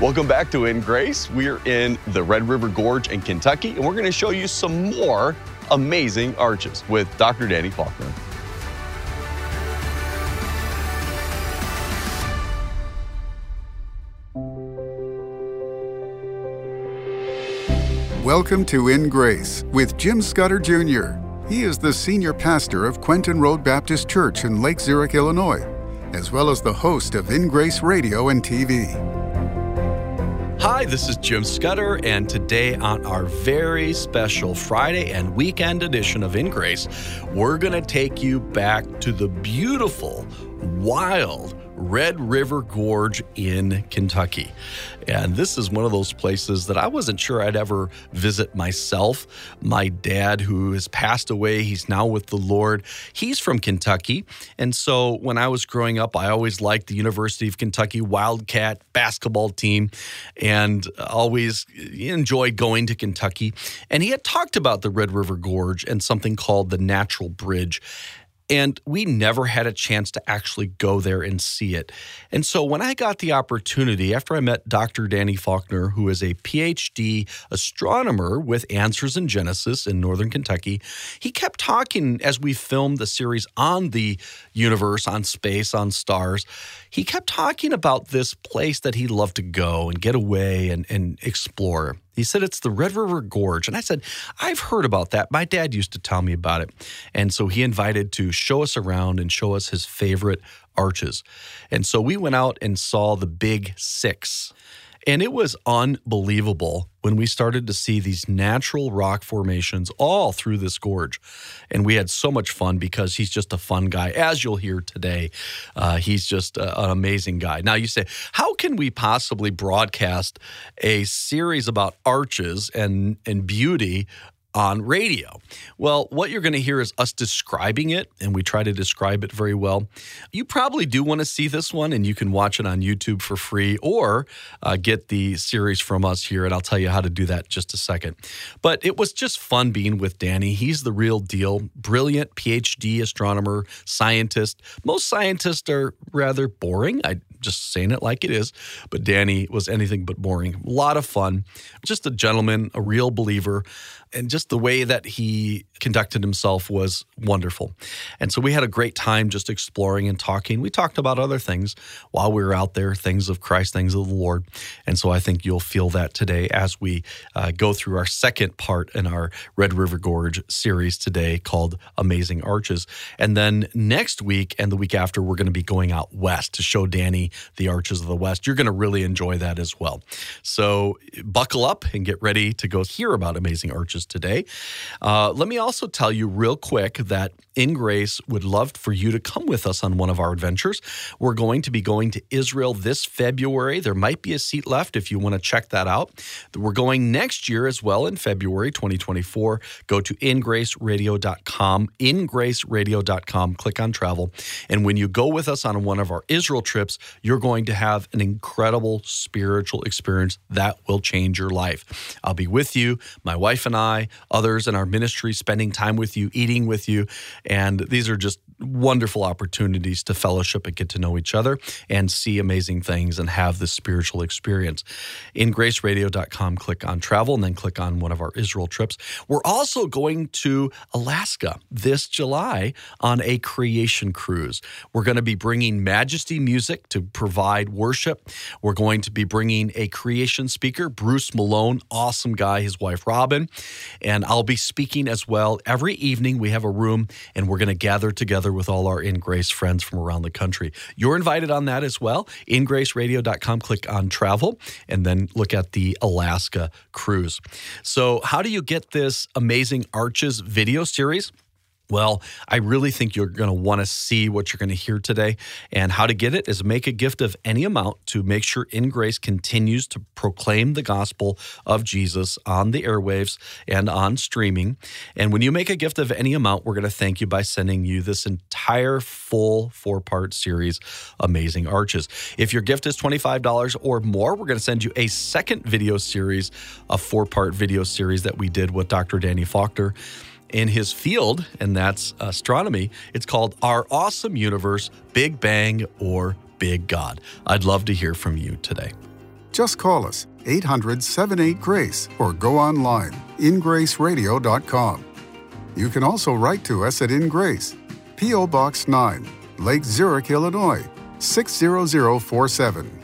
Welcome back to In Grace. We're in the Red River Gorge in Kentucky, and we're going to show you some more amazing arches with Dr. Danny Faulkner. Welcome to In Grace with Jim Scudder, Jr. He is the senior pastor of Quentin Road Baptist Church in Lake Zurich, Illinois, as well as the host of In Grace Radio and TV. Hi, this is Jim Scudder, and today on our very special Friday and weekend edition of In Grace, we're going to take you back to the beautiful, wild Red River Gorge in Kentucky. And this is one of those places that I wasn't sure I'd ever visit myself. My dad, who has passed away, he's now with the Lord. He's from Kentucky. And so when I was growing up, I always liked the University of Kentucky Wildcat basketball team and always enjoyed going to Kentucky. And he had talked about the Red River Gorge and something called the Natural Bridge. And we never had a chance to actually go there and see it. And so when I got the opportunity, after I met Dr. Danny Faulkner, who is a PhD astronomer with Answers in Genesis in Northern Kentucky, he kept talking as we filmed the series on the universe, on space, on stars. He kept talking about this place that he loved to go and get away and explore. He said, it's the Red River Gorge. And I said, I've heard about that. My dad used to tell me about it. And so he invited to show us around and show us his favorite arches. And so we went out and saw the Big Six. And it was unbelievable when we started to see these natural rock formations all through this gorge. And we had so much fun because he's just a fun guy. As you'll hear today, he's just an amazing guy. Now you say, how can we possibly broadcast a series about arches and beauty on radio? Well, what you're going to hear is us describing it, and we try to describe it very well. You probably do want to see this one, and you can watch it on YouTube for free or get the series from us here, and I'll tell you how to do that in just a second. But it was just fun being with Danny. He's the real deal, brilliant PhD astronomer, scientist. Most scientists are rather boring. I'm just saying it like it is, but Danny was anything but boring. A lot of fun, just a gentleman, a real believer, and just the way that he conducted himself was wonderful. And so we had a great time just exploring and talking. We talked about other things while we were out there, things of Christ, things of the Lord. And so I think you'll feel that today as we go through our second part in our Red River Gorge series today called Amazing Arches. And then next week and the week after, we're going to be going out west to show Danny the Arches of the West. You're going to really enjoy that as well. So buckle up and get ready to go hear about Amazing Arches today. Let me also tell you real quick that In Grace would love for you to come with us on one of our adventures. We're going to be going to Israel this February. There might be a seat left if you want to check that out. We're going next year as well in February 2024. Go to ingraceradio.com, ingraceradio.com, click on travel. And when you go with us on one of our Israel trips, you're going to have an incredible spiritual experience that will change your life. I'll be with you, my wife and I, others in our ministry, spending time with you, eating with you. And these are just wonderful opportunities to fellowship and get to know each other and see amazing things and have this spiritual experience. InGraceRadio.com, click on travel, and then click on one of our Israel trips. We're also going to Alaska this July on a creation cruise. We're going to be bringing Majesty Music to provide worship. We're going to be bringing a creation speaker, Bruce Malone, awesome guy, his wife Robin. And I'll be speaking as well. Every evening we have a room and we're going to gather together with all our In Grace friends from around the country. You're invited on that as well. ingraceradio.com, click on travel, and then look at the Alaska cruise. So how do you get this Amazing Arches video series? Well, I really think you're going to want to see what you're going to hear today. And how to get it is make a gift of any amount to make sure In Grace continues to proclaim the gospel of Jesus on the airwaves and on streaming. And when you make a gift of any amount, we're going to thank you by sending you this entire full 4-part series, Amazing Arches. If your gift is $25 or more, we're going to send you a second video series, a 4-part video series that we did with Dr. Danny Faulkner in his field, and that's astronomy. It's called Our Awesome Universe, Big Bang or Big God. I'd love to hear from you today. Just call us, 800-78-GRACE, or go online, ingraceradio.com. You can also write to us at In Grace, P.O. Box 9, Lake Zurich, Illinois, 60047.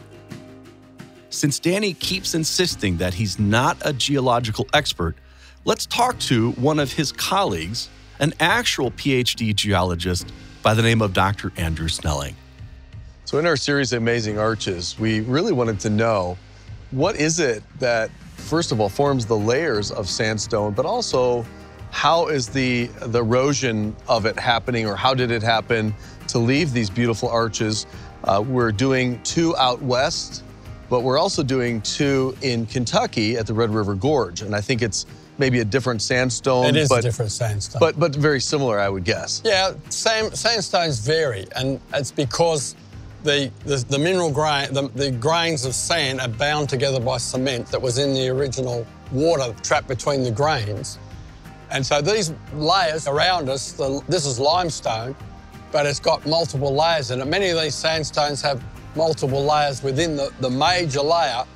Since Danny keeps insisting that he's not a geological expert, let's talk to one of his colleagues, an actual PhD geologist by the name of Dr. Andrew Snelling. So in our series, Amazing Arches, we really wanted to know, what is it that, first of all, forms the layers of sandstone, but also how is the erosion of it happening, or how did it happen to leave these beautiful arches? We're doing two out west, but we're also doing two in Kentucky at the Red River Gorge. And I think it's maybe a different sandstone. It is a different sandstone. But very similar, I would guess. Yeah, sandstones vary, and it's because the mineral grain, the grains of sand are bound together by cement that was in the original water trapped between the grains. And so these layers around us, this is limestone, but it's got multiple layers in it. Many of these sandstones have multiple layers within the major layer,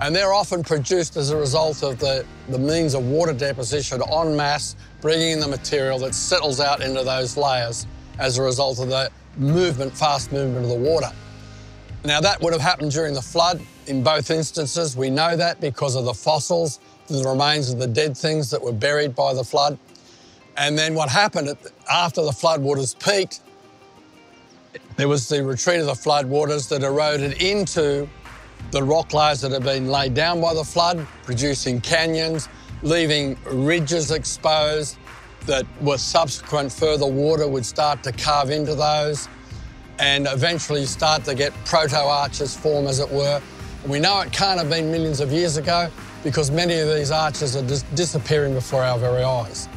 and they're often produced as a result of the means of water deposition en masse, bringing in the material that settles out into those layers as a result of the fast movement of the water. Now, that would have happened during the flood in both instances. We know that because of the fossils, the remains of the dead things that were buried by the flood. And then what happened after the floodwaters peaked, there was the retreat of the floodwaters that eroded into the rock layers that had been laid down by the flood, producing canyons, leaving ridges exposed, that with subsequent further water would start to carve into those and eventually start to get proto-arches form, as it were. And we know it can't have been millions of years ago because many of these arches are just disappearing before our very eyes.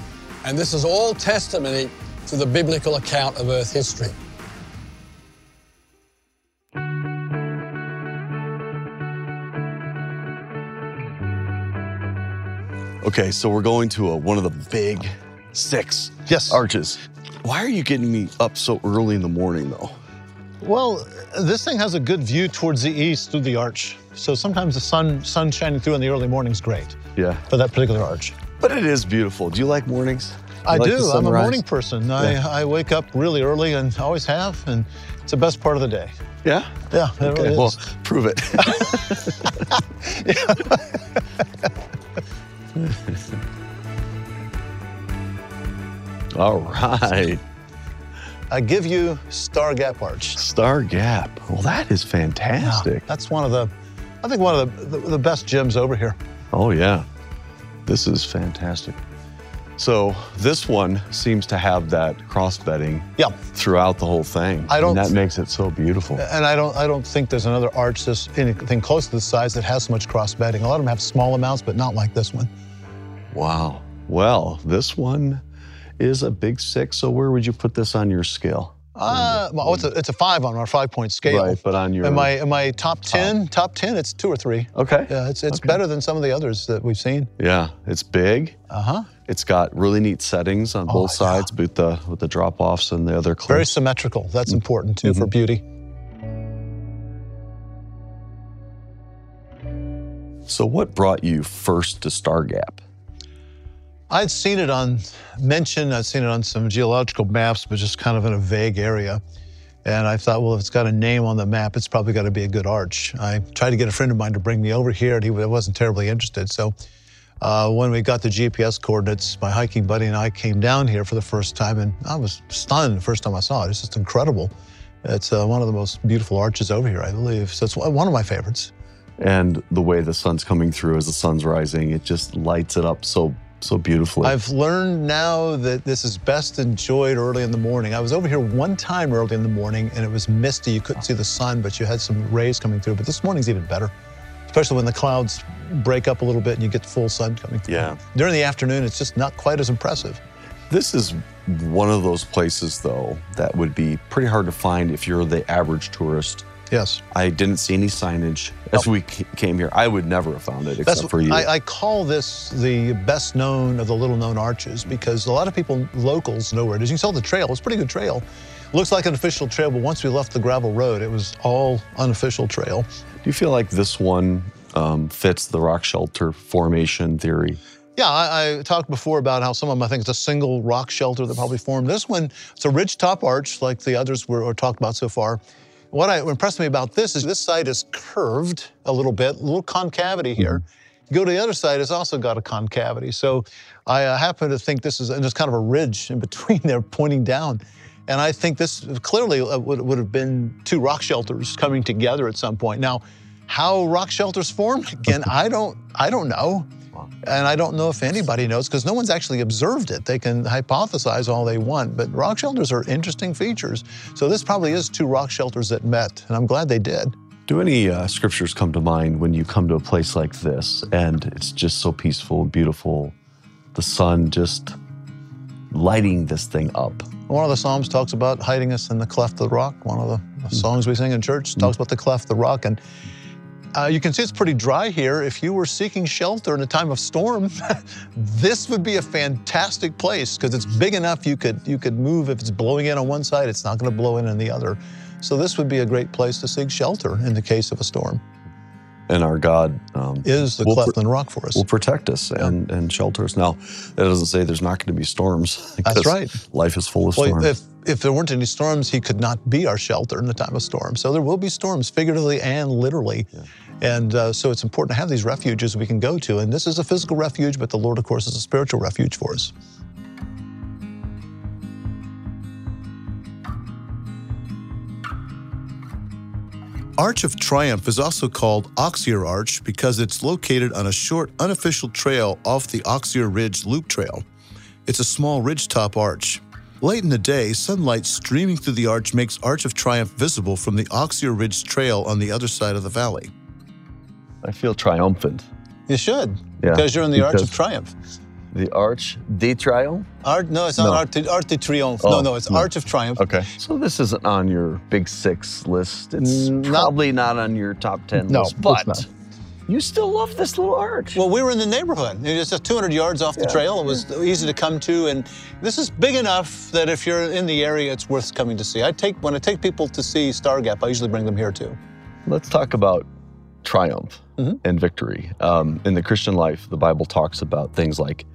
And this is all testimony to the biblical account of Earth history. Okay, so we're going to one of the big six arches. Why are you getting me up so early in the morning, though? Well, this thing has a good view towards the east through the arch. So sometimes the sun shining through in the early morning is great. Yeah. For that particular arch. But it is beautiful. Do you like mornings? I do. I'm a morning person. Yeah. I wake up really early and always have, and it's the best part of the day. Yeah? Yeah. Okay. Really, well, prove it. All right. I give you Star Gap Arch. Star Gap. Well, that is fantastic. Yeah, that's I think one of the best gems over here. Oh, yeah. This is fantastic. So this one seems to have that cross-bedding throughout the whole thing. That makes it so beautiful. And I don't think there's another arch that's anything close to this size that has so much cross-bedding. A lot of them have small amounts, but not like this one. Wow. Well, this one is a big six, so where would you put this on your scale? Well, it's a 5 on our 5-point scale. Right, but on your... In my top 10, it's 2 or 3. Okay. Yeah, it's okay. Better than some of the others that we've seen. Yeah, it's big. Uh-huh. It's got really neat settings on both sides with the drop-offs and the other cliffs. Very symmetrical. That's important, too, for beauty. So what brought you first to Star Gap? I'd seen it on some geological maps, but just kind of in a vague area. And I thought, well, if it's got a name on the map, it's probably got to be a good arch. I tried to get a friend of mine to bring me over here, and he wasn't terribly interested. So when we got the GPS coordinates, my hiking buddy and I came down here for the first time, and I was stunned the first time I saw it. It's just incredible. It's one of the most beautiful arches over here, I believe. So it's one of my favorites. And the way the sun's coming through as the sun's rising, it just lights it up so beautifully. I've learned now that this is best enjoyed early in the morning. I was over here one time early in the morning and it was misty. You couldn't see the sun, but you had some rays coming through. But this morning's even better, especially when the clouds break up a little bit and you get the full sun coming through. Yeah. During the afternoon, it's just not quite as impressive. This is one of those places, though, that would be pretty hard to find if you're the average tourist. Yes. I didn't see any signage as we came here. I would never have found it except for you. I call this the best known of the little known arches because a lot of people, locals, know where it is. You can tell the trail. It's a pretty good trail. Looks like an official trail, but once we left the gravel road, it was all unofficial trail. Do you feel like this one fits the rock shelter formation theory. Yeah, I talked before about how some of them, I think it's a single rock shelter that probably formed. This one, it's a ridge top arch like the others were talked about so far. What impressed me about this is this side is curved a little bit, a little concavity here. You go to the other side, it's also got a concavity. So I happen to think this is, and there's kind of a ridge in between there pointing down. And I think this clearly would have been two rock shelters coming together at some point. Now, how rock shelters form, again, I don't know. And I don't know if anybody knows, because no one's actually observed it. They can hypothesize all they want, but rock shelters are interesting features. So this probably is two rock shelters that met, and I'm glad they did. Do any scriptures come to mind when you come to a place like this, and it's just so peaceful and beautiful, the sun just lighting this thing up? One of the Psalms talks about hiding us in the cleft of the rock. One of the songs we sing in church talks about the cleft of the rock, and you can see it's pretty dry here. If you were seeking shelter in a time of storm, this would be a fantastic place because it's big enough you could move. If it's blowing in on one side, it's not going to blow in on the other. So this would be a great place to seek shelter in the case of a storm. And our God is the cleft in the rock for us. Will protect us and shelter us. Now, that doesn't say there's not going to be storms. That's right. Life is full of storms. If there weren't any storms, he could not be our shelter in the time of storm. So there will be storms, figuratively and literally. Yeah. And so it's important to have these refuges we can go to. And this is a physical refuge, but the Lord, of course, is a spiritual refuge for us. Arch of Triumph is also called Oxier Arch because it's located on a short, unofficial trail off the Oxier Ridge Loop Trail. It's a small ridgetop arch. Late in the day, sunlight streaming through the arch makes Arch of Triumph visible from the Oxier Ridge Trail on the other side of the valley. I feel triumphant. You should, because you're in the Arch of Triumph. The Arch de Triumph? No, it's not Arch de Triomphe. It's Arch of Triumph. Okay. So this isn't on your big six list. It's probably not on your top 10 list, but you still love this little arch. Well, we were in the neighborhood. It's just 200 yards off the trail. It was easy to come to, and this is big enough that if you're in the area, it's worth coming to see. When I take people to see Star Gap, I usually bring them here too. Let's talk about triumph and victory. In the Christian life, the Bible talks about things like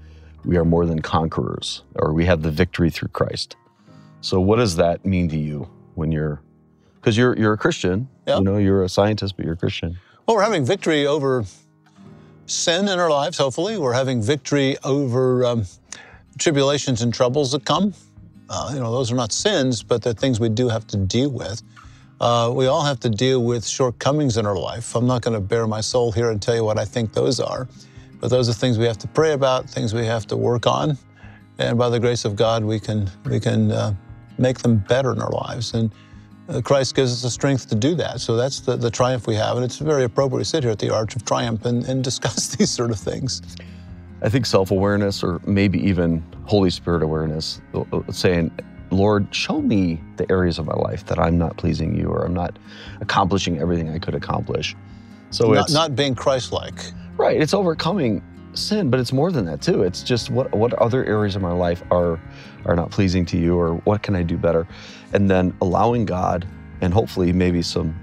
we are more than conquerors, or we have the victory through Christ. So what does that mean to you when because you're a Christian, you know, you're a scientist, but you're a Christian. Well, we're having victory over sin in our lives, hopefully. We're having victory over tribulations and troubles that come. Those are not sins, but they're things we do have to deal with. We all have to deal with shortcomings in our life. I'm not gonna bare my soul here and tell you what I think those are. But those are things we have to pray about, things we have to work on, and by the grace of God, we can make them better in our lives. And Christ gives us the strength to do that. So that's the triumph we have, and it's very appropriate to sit here at the Arch of Triumph and discuss these sort of things. I think self-awareness, or maybe even Holy Spirit awareness, saying, Lord, show me the areas of my life that I'm not pleasing you, or I'm not accomplishing everything I could accomplish. So it's not being Christ-like. Right, it's overcoming sin, but it's more than that too. It's just what other areas of my life are not pleasing to you, or what can I do better? And then allowing God and hopefully maybe some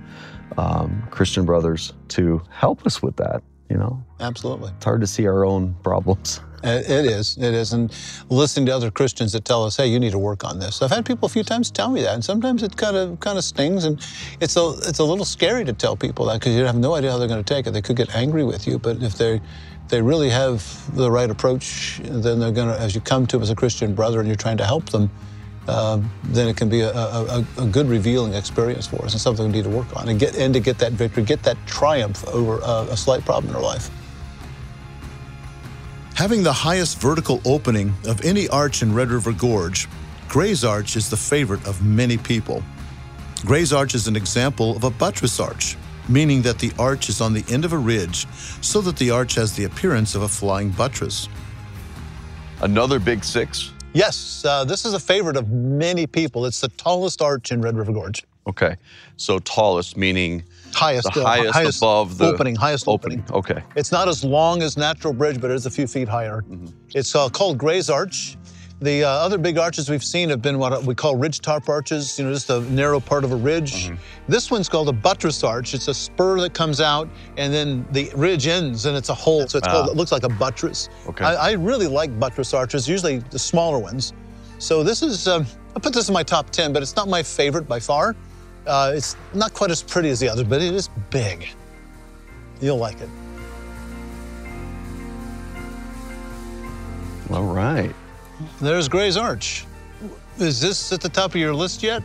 Christian brothers to help us with that, you know? Absolutely. It's hard to see our own problems. It is. And listening to other Christians that tell us, hey, you need to work on this. I've had people a few times tell me that, and sometimes it kind of stings, and it's a little scary to tell people that because you have no idea how they're going to take it. They could get angry with you, but if they really have the right approach, then they're going to, as you come to them as a Christian brother and you're trying to help them, then it can be a good revealing experience for us and something we need to work on and to get that victory, get that triumph over a slight problem in our life. Having the highest vertical opening of any arch in Red River Gorge, Gray's Arch is the favorite of many people. Gray's Arch is an example of a buttress arch, meaning that the arch is on the end of a ridge so that the arch has the appearance of a flying buttress. Another big six? Yes, this is a favorite of many people. It's the tallest arch in Red River Gorge. Okay, so tallest meaning highest above the opening, highest opening. Okay. It's not as long as Natural Bridge, but it is a few feet higher. It's called Gray's Arch. The other big arches we've seen have been what we call ridge top arches, you know, just a narrow part of a ridge. Mm-hmm. This one's called a buttress arch. It's a spur that comes out and then the ridge ends and it's a hole. So it's called, it looks like a buttress. Okay. I really like buttress arches, usually the smaller ones. So this is, I put this in my top 10, but it's not my favorite by far. It's not quite as pretty as the others, but it is big. You'll like it. All right. There's Gray's Arch. Is this at the top of your list yet?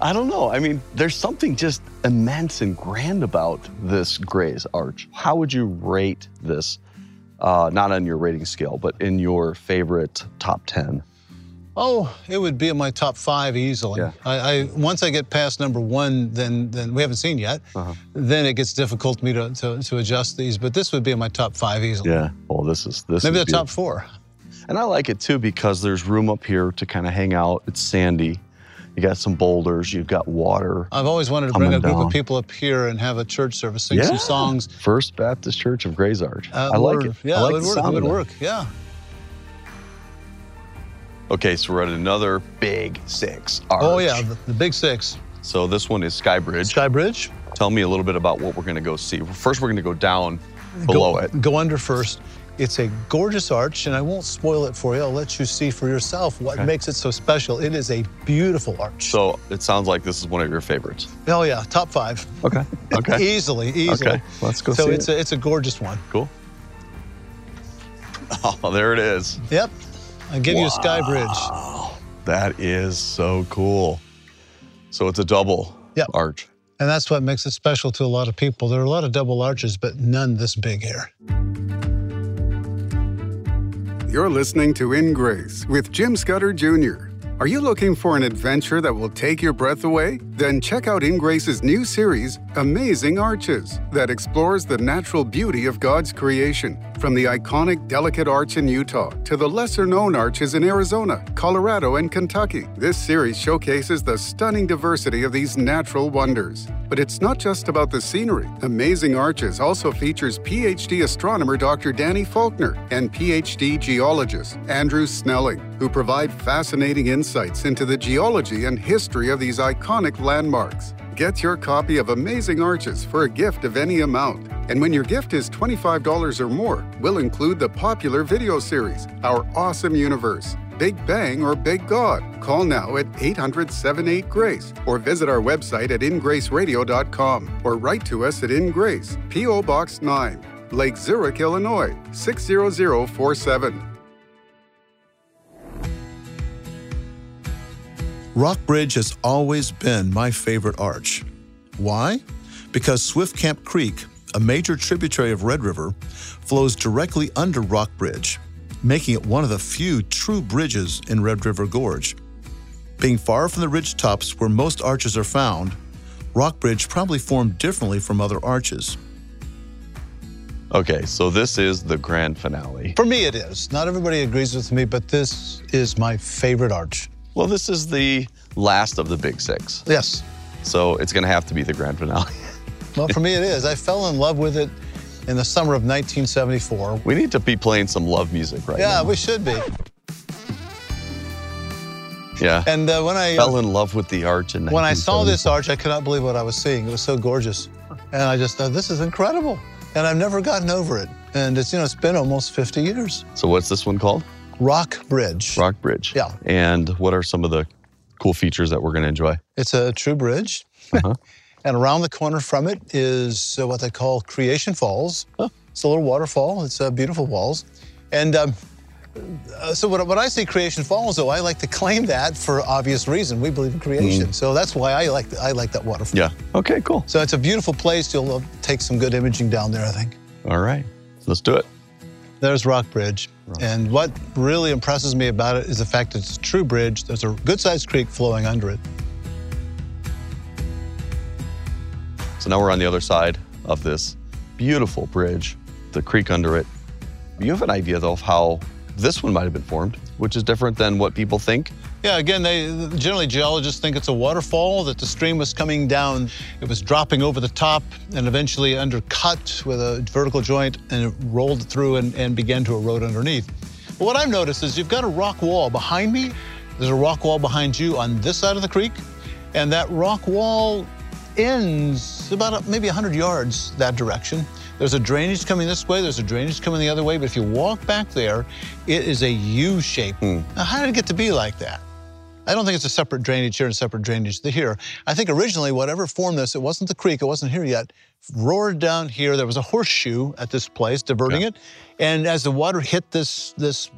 I don't know. I mean, there's something just immense and grand about this Gray's Arch. How would you rate this? Not on your rating scale, but in your favorite top 10. Oh, it would be in my top 5 easily. Yeah. I once I get past number 1, then we haven't seen yet, then it gets difficult for me to adjust these, but this would be in my top 5 easily. Yeah, well, this is maybe the top 4. And I like it too because there's room up here to kind of hang out. It's sandy. You got some boulders, you've got water. I've always wanted to bring a group of people up here and have a church service, sing some songs. First Baptist Church of Gray's Arch. I like it. Yeah, it would work, yeah. Okay, so we're at another big 6 arch. Oh yeah, the big 6. So this one is Sky Bridge. Sky Bridge. Tell me a little bit about what we're gonna go see. First, we're gonna go down below it. Go under first. It's a gorgeous arch, and I won't spoil it for you. I'll let you see for yourself what makes it so special. It is a beautiful arch. So it sounds like this is one of your favorites. Oh yeah, top 5. Okay, okay. Easily. Okay, let's go see it. So it's a gorgeous one. Cool. Oh, there it is. Yep. I'll give you a Sky Bridge. That is so cool. So it's a double arch. And that's what makes it special to a lot of people. There are a lot of double arches, but none this big here. You're listening to In Grace with Jim Scudder, Jr. Are you looking for an adventure that will take your breath away? Then check out In Grace's new series, Amazing Arches, that explores the natural beauty of God's creation, from the iconic Delicate Arch in Utah to the lesser-known arches in Arizona, Colorado, and Kentucky. This series showcases the stunning diversity of these natural wonders. But it's not just about the scenery. Amazing Arches also features PhD astronomer Dr. Danny Faulkner and PhD geologist Andrew Snelling, who provide fascinating insights into the geology and history of these iconic landmarks. Get your copy of Amazing Arches for a gift of any amount. And when your gift is $25 or more, we'll include the popular video series, Our Awesome Universe, Big Bang or Big God. Call now at 800-78-GRACE or visit our website at ingraceradio.com or write to us at In Grace, P.O. Box 9, Lake Zurich, Illinois, 60047. Rock Bridge has always been my favorite arch. Why? Because Swift Camp Creek, a major tributary of Red River, flows directly under Rock Bridge, making it one of the few true bridges in Red River Gorge. Being far from the ridge tops where most arches are found, Rock Bridge probably formed differently from other arches. Okay, so this is the grand finale. For me it is. Not everybody agrees with me, but this is my favorite arch. Well, this is the last of the big 6. Yes. So it's going to have to be the grand finale. Well, for me it is. I fell in love with it in the summer of 1974. We need to be playing some love music right now. Yeah, we should be. Yeah. And when I fell in love with the arch in 1974. When I saw this arch, I could not believe what I was seeing. It was so gorgeous. And I just thought, this is incredible. And I've never gotten over it. And it's, you know, it's been almost 50 years. So what's this one called? Rock Bridge. Rock Bridge. Yeah. And what are some of the cool features that we're going to enjoy? It's a true bridge. And around the corner from it is what they call Creation Falls. Huh. It's a little waterfall. It's beautiful walls. And so when I say Creation Falls, though, I like to claim that for obvious reason. We believe in creation. So that's why I like that waterfall. Yeah. Okay, cool. So it's a beautiful place. You'll take some good imaging down there, I think. All right. Let's do it. There's Rock Bridge. And what really impresses me about it is the fact that it's a true bridge. There's a good-sized creek flowing under it. So now we're on the other side of this beautiful bridge, the creek under it. You have an idea, though, of how this one might have been formed, which is different than what people think. Yeah, again, generally geologists think it's a waterfall, that the stream was coming down. It was dropping over the top and eventually undercut with a vertical joint, and it rolled through and began to erode underneath. But what I've noticed is you've got a rock wall behind me. There's a rock wall behind you on this side of the creek. And that rock wall ends about maybe 100 yards that direction. There's a drainage coming this way, there's a drainage coming the other way, but if you walk back there, it is a U shape. Now, how did it get to be like that? I don't think it's a separate drainage here and separate drainage here. I think originally, whatever formed this, it wasn't the creek, it wasn't here yet, roared down here. There was a horseshoe at this place, diverting it. And as the water hit this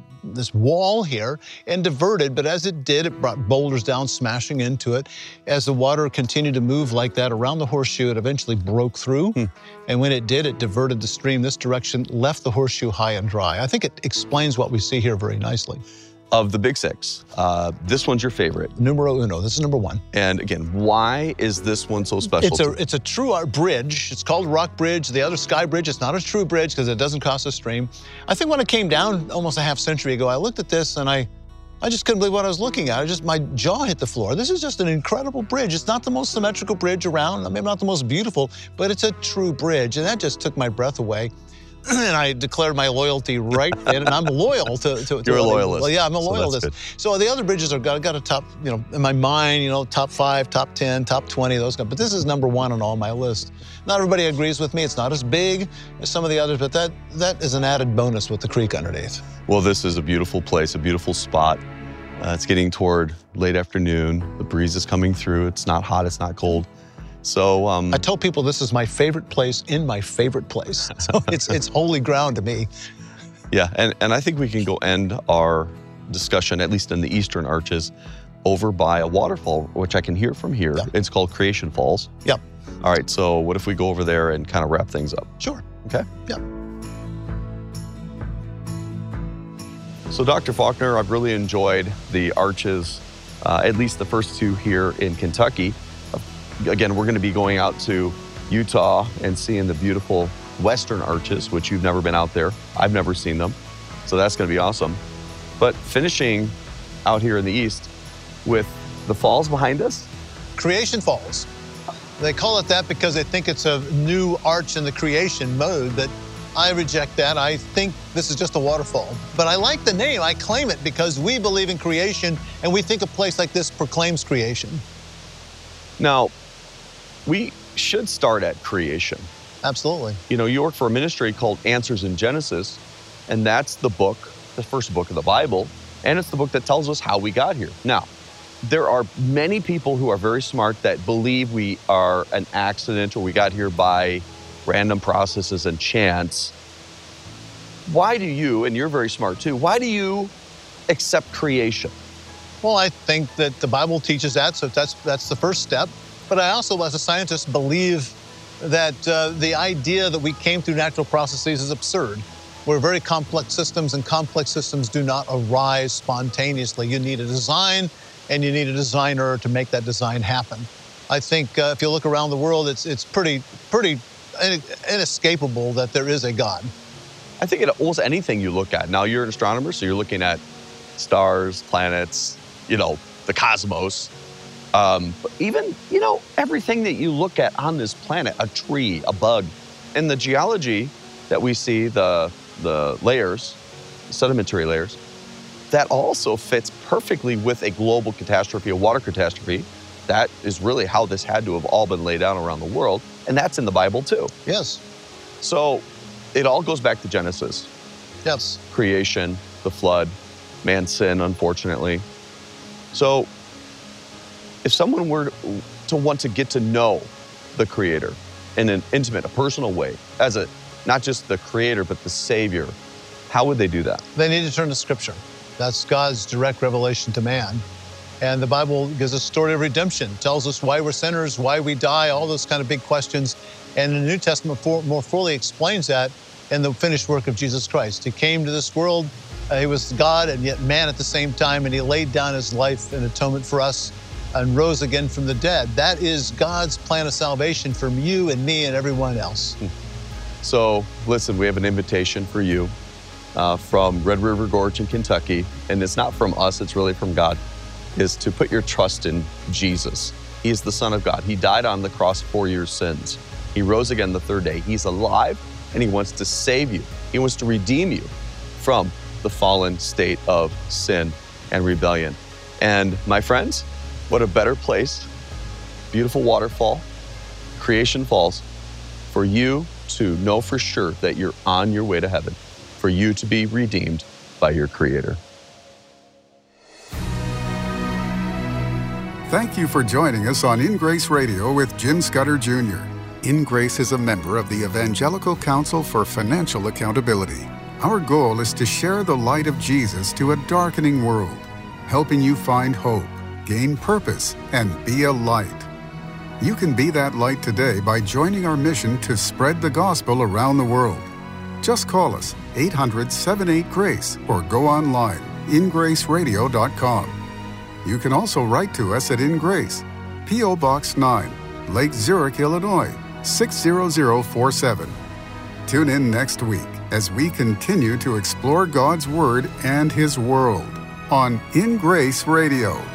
wall here and diverted, but as it did, it brought boulders down, smashing into it. As the water continued to move like that around the horseshoe, it eventually broke through. And when it did, it diverted the stream this direction, left the horseshoe high and dry. I think it explains what we see here very nicely. Of the big six, this one's your favorite. Numero uno, this is number one. And again, why is this one so special? It's a true art bridge. It's called Rock Bridge. The other Sky Bridge, it's not a true bridge because it doesn't cross a stream. I think when it came down almost a half century ago, I looked at this and I just couldn't believe what I was looking at. My jaw hit the floor. This is just an incredible bridge. It's not the most symmetrical bridge around, maybe not the most beautiful, but it's a true bridge. And that just took my breath away. And I declared my loyalty right then, and I'm loyal to You're a loyalist. Well, yeah, I'm a loyalist. So the other bridges are got a top, in my mind, top 5, top 10, top 20, those guys. But this is number one on all my list. Not everybody agrees with me. It's not as big as some of the others, but that is an added bonus with the creek underneath. Well, this is a beautiful place, a beautiful spot. It's getting toward late afternoon. The breeze is coming through. It's not hot. It's not cold. So I tell people this is my favorite place in my favorite place. So it's holy ground to me. Yeah, and I think we can go end our discussion, at least in the eastern arches, over by a waterfall, which I can hear from here. Yep. It's called Creation Falls. Yep. All right, so what if we go over there and kind of wrap things up? Sure. Okay. Yep. So Dr. Faulkner, I've really enjoyed the arches, at least the first two here in Kentucky. Again, we're gonna be going out to Utah and seeing the beautiful western arches, which you've never been out there. I've never seen them. So that's gonna be awesome. But finishing out here in the east with the falls behind us. Creation Falls. They call it that because they think it's a new arch in the creation mode, but I reject that. I think this is just a waterfall. But I like the name, I claim it, because we believe in creation and we think a place like this proclaims creation. Now, we should start at creation. Absolutely. You work for a ministry called Answers in Genesis, and that's the book, the first book of the Bible, and it's the book that tells us how we got here. Now, there are many people who are very smart that believe we are an accident or we got here by random processes and chance. Why do you, and you're very smart too, why do you accept creation? Well, I think that the Bible teaches that, so that's the first step. But I also, as a scientist, believe that the idea that we came through natural processes is absurd. We're very complex systems, and complex systems do not arise spontaneously. You need a design, and you need a designer to make that design happen. I think if you look around the world, it's pretty inescapable that there is a God. I think at almost anything you look at. Now, you're an astronomer, so you're looking at stars, planets, the cosmos. But even, everything that you look at on this planet, a tree, a bug, and the geology that we see, the layers, sedimentary layers, that also fits perfectly with a global catastrophe, a water catastrophe. That is really how this had to have all been laid out around the world, and that's in the Bible too. Yes. So it all goes back to Genesis. Yes. Creation, the flood, man's sin, unfortunately. So if someone were to want to get to know the Creator in an intimate, a personal way, as not just the Creator, but the Savior, how would they do that? They need to turn to Scripture. That's God's direct revelation to man. And the Bible gives a story of redemption, tells us why we're sinners, why we die, all those kind of big questions. And the New Testament more fully explains that in the finished work of Jesus Christ. He came to this world, he was God and yet man at the same time, and he laid down his life in atonement for us and rose again from the dead. That is God's plan of salvation for you and me and everyone else. So listen, we have an invitation for you from Red River Gorge in Kentucky, and it's not from us, it's really from God, is to put your trust in Jesus. He is the Son of God. He died on the cross for your sins. He rose again the third day. He's alive, and he wants to save you. He wants to redeem you from the fallen state of sin and rebellion. And my friends, what a better place, beautiful waterfall, Creation Falls, for you to know for sure that you're on your way to heaven, for you to be redeemed by your Creator. Thank you for joining us on In Grace Radio with Jim Scudder, Jr. In Grace is a member of the Evangelical Council for Financial Accountability. Our goal is to share the light of Jesus to a darkening world, helping you find hope, gain purpose, and be a light. You can be that light today by joining our mission to spread the gospel around the world. Just call us, 800-78-GRACE, or go online, ingraceradio.com. You can also write to us at In Grace, P.O. Box 9, Lake Zurich, Illinois, 60047. Tune in next week as we continue to explore God's Word and His world on In Grace Radio.